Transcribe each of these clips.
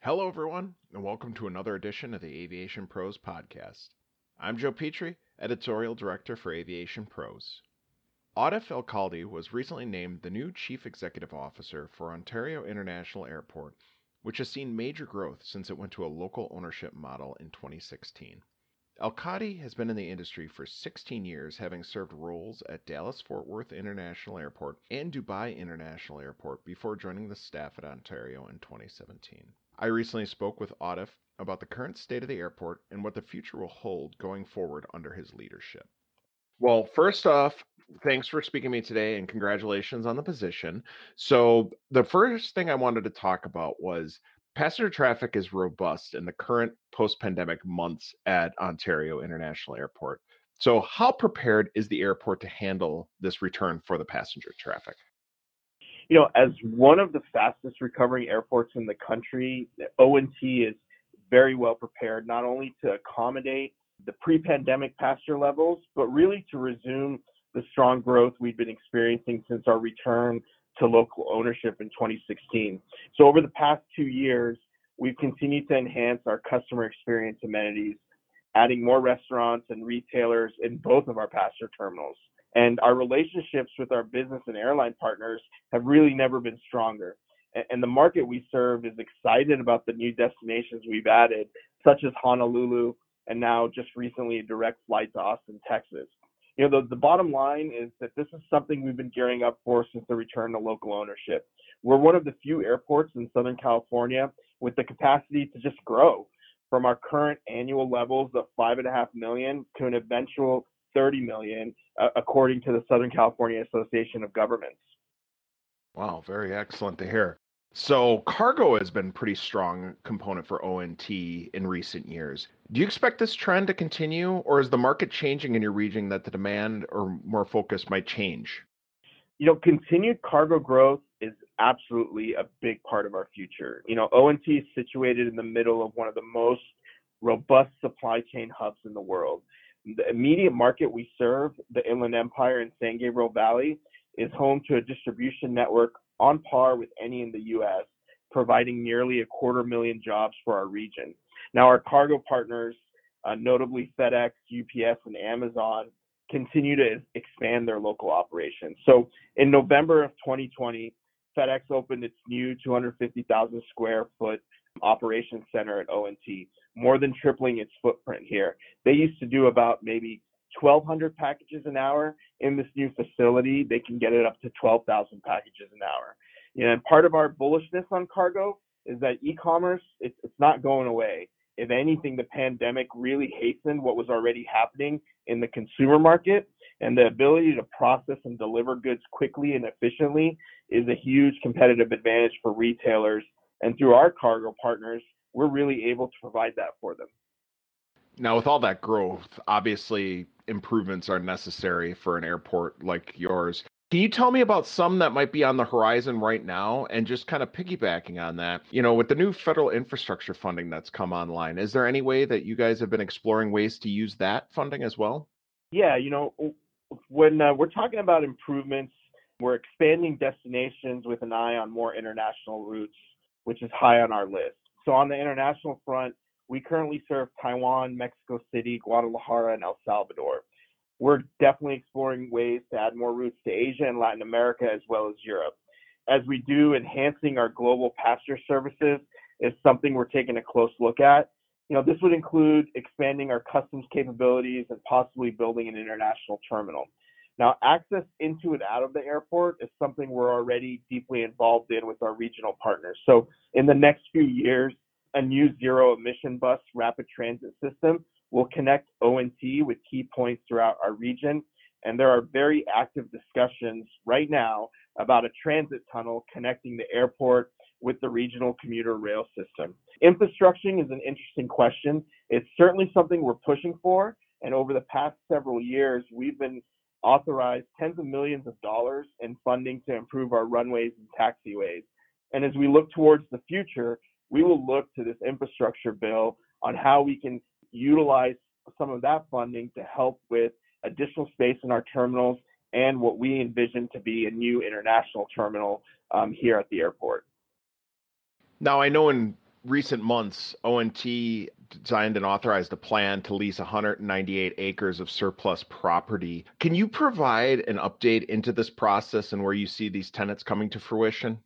Hello, everyone, and welcome to another edition of the Aviation Pros podcast. I'm Joe Petrie, editorial director for Aviation Pros. Atif Elkadi was recently named the new chief executive officer for Ontario International Airport, which has seen major growth since it went to a local ownership model in 2016. Elkadi has been in the industry for 16 years, having served roles at Dallas-Fort Worth International Airport and Dubai International Airport before joining the staff at Ontario in 2017. I recently spoke with Atif about the current state of the airport and what the future will hold going forward under his leadership. Well, first off, thanks for speaking to me today and congratulations on the position. So the first thing I wanted to talk about was passenger traffic is robust in the current post-pandemic months at Ontario International Airport. So how prepared is the airport to handle this return for the passenger traffic? You know, as one of the fastest recovering airports in the country, ONT is very well prepared, not only to accommodate the pre-pandemic passenger levels, but really to resume the strong growth we've been experiencing since our return to local ownership in 2016. So over the past 2 years, we've continued to enhance our customer experience amenities, adding more restaurants and retailers in both of our passenger terminals. And our relationships with our business and airline partners have really never been stronger. And the market we serve is excited about the new destinations we've added, such as Honolulu, and now just recently a direct flight to Austin, Texas. You know, the bottom line is that this is something we've been gearing up for since the return to local ownership. We're one of the few airports in Southern California with the capacity to just grow from our current annual levels of 5.5 million to an eventual 30 million, according to the Southern California Association of Governments. Wow, very excellent to hear. So cargo has been a pretty strong component for ONT in recent years. Do you expect this trend to continue, or is the market changing in your region that the demand or more focus might change? You know, continued cargo growth is absolutely a big part of our future. You know, ONT is situated in the middle of one of the most robust supply chain hubs in the world. The immediate market we serve, the Inland Empire and San Gabriel Valley, is home to a distribution network on par with any in the U.S., providing nearly 250,000 jobs for our region. Now, our cargo partners, notably FedEx, UPS, and Amazon, continue to expand their local operations. So in November of 2020, FedEx opened its new 250,000 square foot operations center at ONT, more than tripling its footprint here. They used to do about maybe 1,200 packages an hour. In this new facility, they can get it up to 12,000 packages an hour. You know, and part of our bullishness on cargo is that e-commerce, it's not going away. If anything, the pandemic really hastened what was already happening in the consumer market, and the ability to process and deliver goods quickly and efficiently is a huge competitive advantage for retailers. And through our cargo partners, we're really able to provide that for them. Now, with all that growth, obviously improvements are necessary for an airport like yours. Can you tell me about some that might be on the horizon right now? And just kind of piggybacking on that, you know, with the new federal infrastructure funding that's come online, is there any way that you guys have been exploring ways to use that funding as well? Yeah, you know, when we're talking about improvements, we're expanding destinations with an eye on more international routes, which is high on our list. So on the international front, we currently serve Taiwan, Mexico City, Guadalajara, and El Salvador. We're definitely exploring ways to add more routes to Asia and Latin America, as well as Europe. As we do, enhancing our global passenger services is something we're taking a close look at. You know, this would include expanding our customs capabilities and possibly building an international terminal. Now, access into and out of the airport is something we're already deeply involved in with our regional partners. So in the next few years, a new zero-emission bus rapid transit system will connect ONT with key points throughout our region. And there are very active discussions right now about a transit tunnel connecting the airport with the regional commuter rail system? Infrastructuring is an interesting question. It's certainly something we're pushing for, and over the past several years, we've been authorized tens of millions of dollars in funding to improve our runways and taxiways. And as we look towards the future, we will look to this infrastructure bill on how we can utilize some of that funding to help with additional space in our terminals and what we envision to be a new international terminal here at the airport. Now, I know in recent months, ONT designed and authorized a plan to lease 198 acres of surplus property. Can you provide an update into this process and where you see these tenants coming to fruition?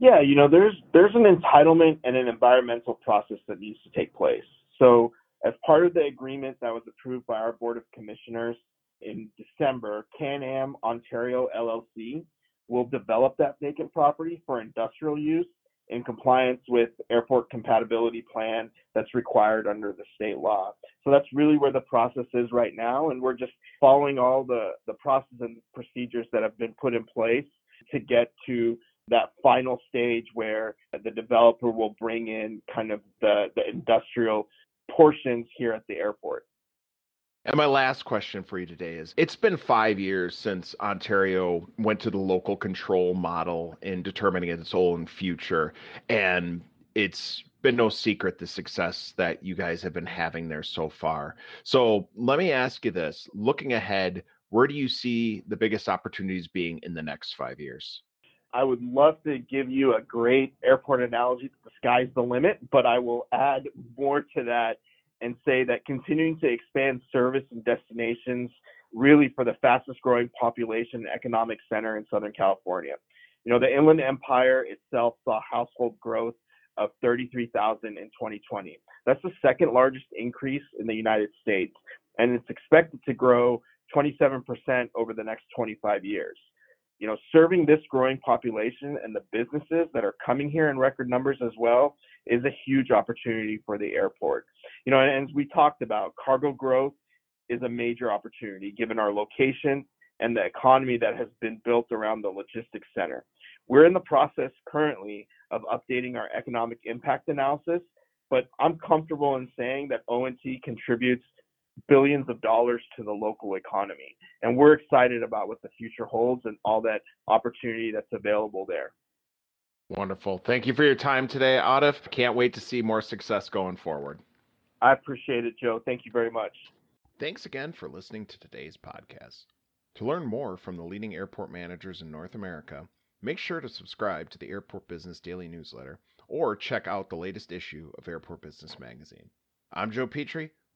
Yeah, you know, there's an entitlement and an environmental process that needs to take place. So as part of the agreement that was approved by our Board of Commissioners in December, Can-Am Ontario LLC will develop that vacant property for industrial use in compliance with airport compatibility plan that's required under the state law. So that's really where the process is right now, and we're just following all the process and procedures that have been put in place to get to that final stage where the developer will bring in kind of the industrial portions here at the airport. And my last question for you today is, it's been 5 years since Ontario went to the local control model in determining its own future. And it's been no secret the success that you guys have been having there so far. So let me ask you this, looking ahead, where do you see the biggest opportunities being in the next 5 years? I would love to give you a great airport analogy that the sky's the limit, but I will add more to that and say that continuing to expand service and destinations really for the fastest growing population and economic center in Southern California. You know, the Inland Empire itself saw household growth of 33,000 in 2020. That's the second largest increase in the United States, and it's expected to grow 27% over the next 25 years. You know, serving this growing population and the businesses that are coming here in record numbers as well is a huge opportunity for the airport. You know, and as we talked about, cargo growth is a major opportunity given our location and the economy that has been built around the logistics center. We're in the process currently of updating our economic impact analysis, but I'm comfortable in saying that ONT contributes billions of dollars to the local economy. And we're excited about what the future holds and all that opportunity that's available there. Wonderful. Thank you for your time today, Atif. Can't wait to see more success going forward. I appreciate it, Joe. Thank you very much. Thanks again for listening to today's podcast. To learn more from the leading airport managers in North America, make sure to subscribe to the Airport Business Daily Newsletter or check out the latest issue of Airport Business Magazine. I'm Joe Petrie.